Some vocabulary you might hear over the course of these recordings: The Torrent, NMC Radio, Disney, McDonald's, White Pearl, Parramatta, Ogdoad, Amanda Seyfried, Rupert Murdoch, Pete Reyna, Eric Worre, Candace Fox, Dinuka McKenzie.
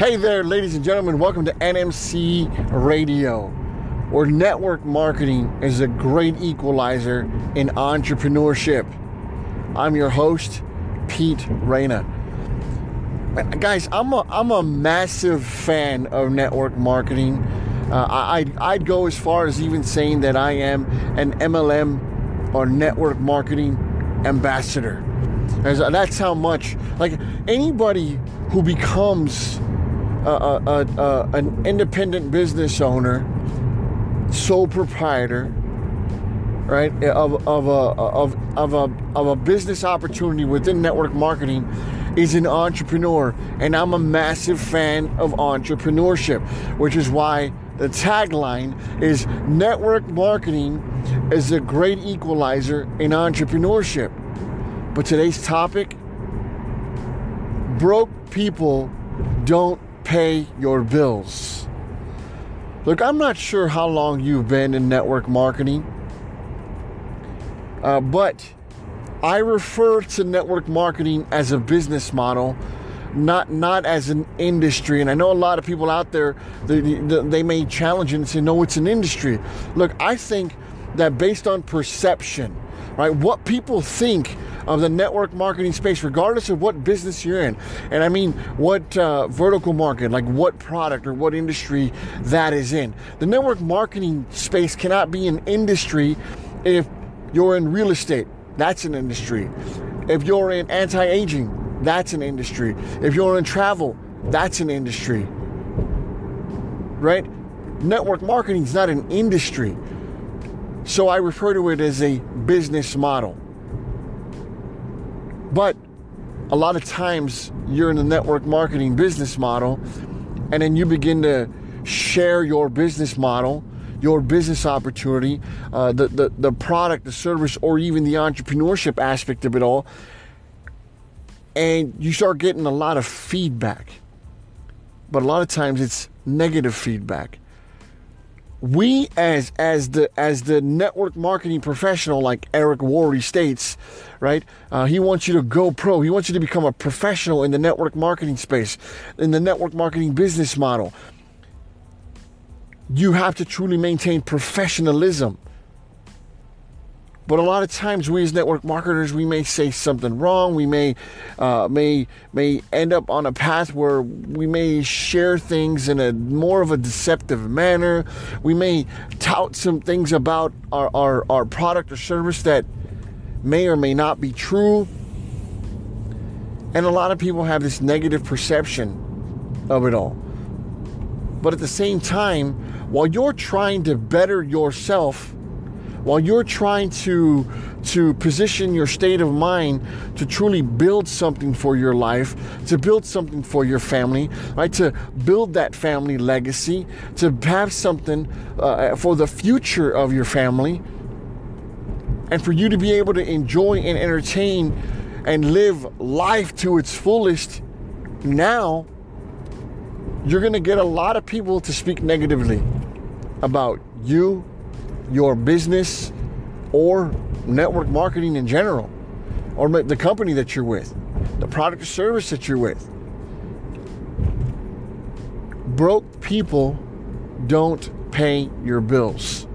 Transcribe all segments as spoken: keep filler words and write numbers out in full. Hey there, ladies and gentlemen, welcome to N M C Radio, where network marketing is a great equalizer in entrepreneurship. I'm your host, Pete Reyna. Guys, I'm a, I'm a massive fan of network marketing. Uh, I, I'd go as far as even saying that I am an M L M or network marketing ambassador. As, uh, that's how much, like, anybody who becomes uh, uh, uh, an independent business owner, sole proprietor, right, of of a of of a of a business opportunity within network marketing, is an entrepreneur, and I'm a massive fan of entrepreneurship, which is why the tagline is network marketing is a great equalizer in entrepreneurship. But today's topic: broke people don't pay your bills. Look, I'm not sure how long you've been in network marketing, uh, but I refer to network marketing as a business model, not not as an industry. And I know a lot of people out there, they, they may challenge it and say, no, it's an industry. Look, I think that based on perception, right, what people think of the network marketing space, regardless of what business you're in, and I mean what uh, vertical market, like what product or what industry that is in. The network marketing space cannot be an industry if you're in real estate. That's an industry. If you're in anti-aging, that's an industry. If you're in travel, that's an industry. Right? Network marketing is not an industry. So I refer to it as a business model. But a lot of times you're in the network marketing business model, and then you begin to share your business model, your business opportunity, uh, the, the, the product, the service, or even the entrepreneurship aspect of it all. And you start getting a lot of feedback. But a lot of times it's negative feedback. We as as the as the network marketing professional, like Eric Worre states, right? Uh, he wants you to go pro. He wants you to become a professional in the network marketing space, in the network marketing business model. You have to truly maintain professionalism. But a lot of times we as network marketers, we may say something wrong. We may uh, may may end up on a path where we may share things in a more of a deceptive manner. We may tout some things about our, our, our product or service that may or may not be true. And a lot of people have this negative perception of it all. But at the same time, while you're trying to better yourself, while you're trying to to position your state of mind to truly build something for your life, to build something for your family, right? To build that family legacy, to have something uh, for the future of your family, and for you to be able to enjoy and entertain and live life to its fullest now, you're going to get a lot of people to speak negatively about you, your business, or network marketing in general, or the company that you're with, the product or service that you're with. Broke people don't pay your bills.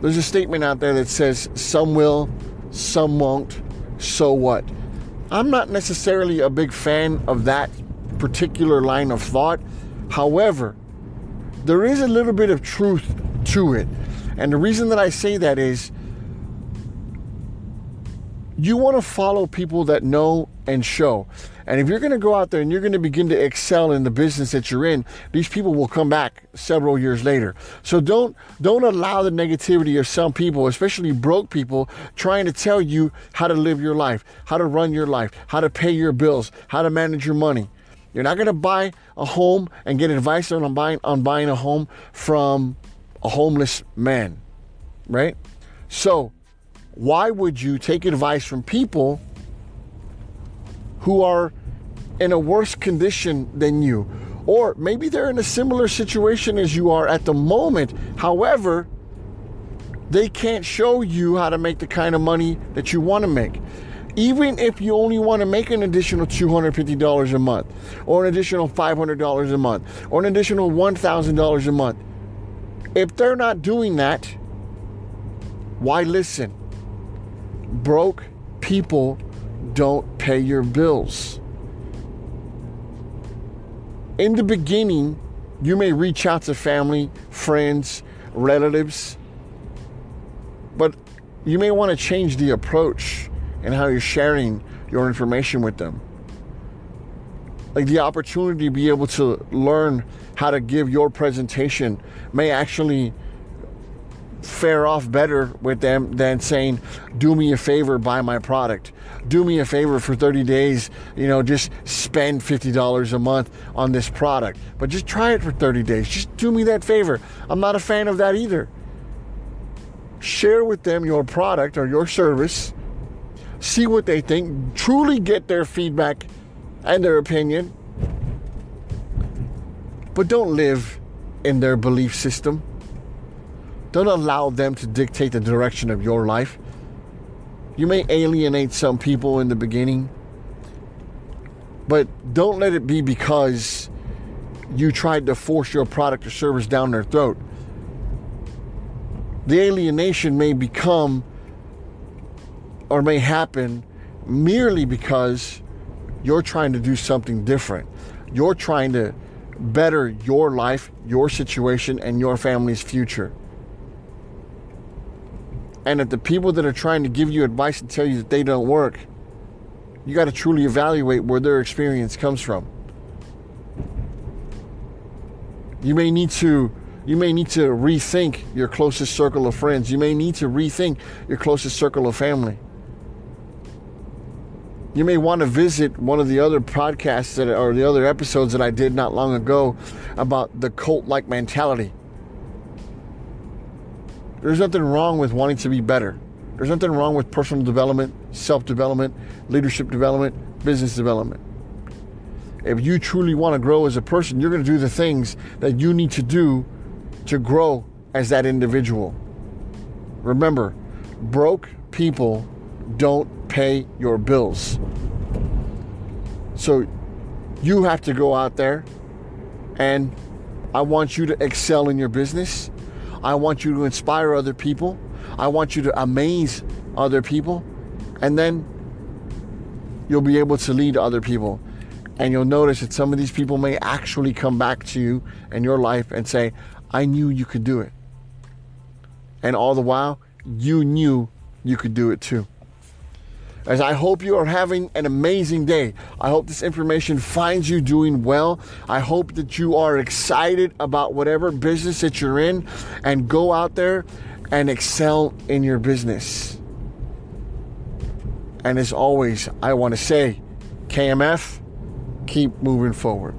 There's a statement out there that says, some will, some won't, so what? I'm not necessarily a big fan of that particular line of thought. However, there is a little bit of truth to it. And the reason that I say that is, you want to follow people that know and show. And if you're going to go out there and you're going to begin to excel in the business that you're in, these people will come back several years later. So don't don't allow the negativity of some people, especially broke people, trying to tell you how to live your life, how to run your life, how to pay your bills, how to manage your money. You're not going to buy a home and get advice on buying on buying a home from a homeless man, right? So why would you take advice from people who are in a worse condition than you? Or maybe they're in a similar situation as you are at the moment. However, they can't show you how to make the kind of money that you want to make. even if you only want to make an additional two hundred fifty dollars a month, or an additional five hundred dollars a month, or an additional one thousand dollars a month, if they're not doing that, why listen? Broke people don't pay your bills. In the beginning, you may reach out to family, friends, relatives, but you may want to change the approach and how you're sharing your information with them. Like, the opportunity to be able to learn how to give your presentation may actually fare off better with them than saying, do me a favor, buy my product. Do me a favor for thirty days, you know, just spend fifty dollars a month on this product. But just try it for thirty days. Just do me that favor. I'm not a fan of that either. Share with them your product or your service. See what they think. Truly get their feedback and their opinion. But don't live in their belief system. Don't allow them to dictate the direction of your life. You may alienate some people in the beginning, but don't let it be because you tried to force your product or service down their throat. The alienation may become or may happen merely because you're trying to do something different. You're trying to better your life, your situation, and your family's future. And if the people that are trying to give you advice and tell you that they don't work, you got to truly evaluate where their experience comes from. You may need to, you may need to rethink your closest circle of friends. You may need to rethink your closest circle of family. You may want to visit one of the other podcasts that, or the other episodes that I did not long ago about the cult-like mentality. There's nothing wrong with wanting to be better. There's nothing wrong with personal development, self-development, leadership development, business development. If you truly want to grow as a person, you're going to do the things that you need to do to grow as that individual. Remember, broke people don't pay your bills. So you have to go out there, and I want you to excel in your business. I want you to inspire other people. I want you to amaze other people. And then you'll be able to lead other people. And you'll notice that some of these people may actually come back to you in your life and say, I knew you could do it. And all the while, you knew you could do it too. As I hope you are having an amazing day. I hope this information finds you doing well. I hope that you are excited about whatever business that you're in, and go out there and excel in your business. And as always, I want to say, K M F, keep moving forward.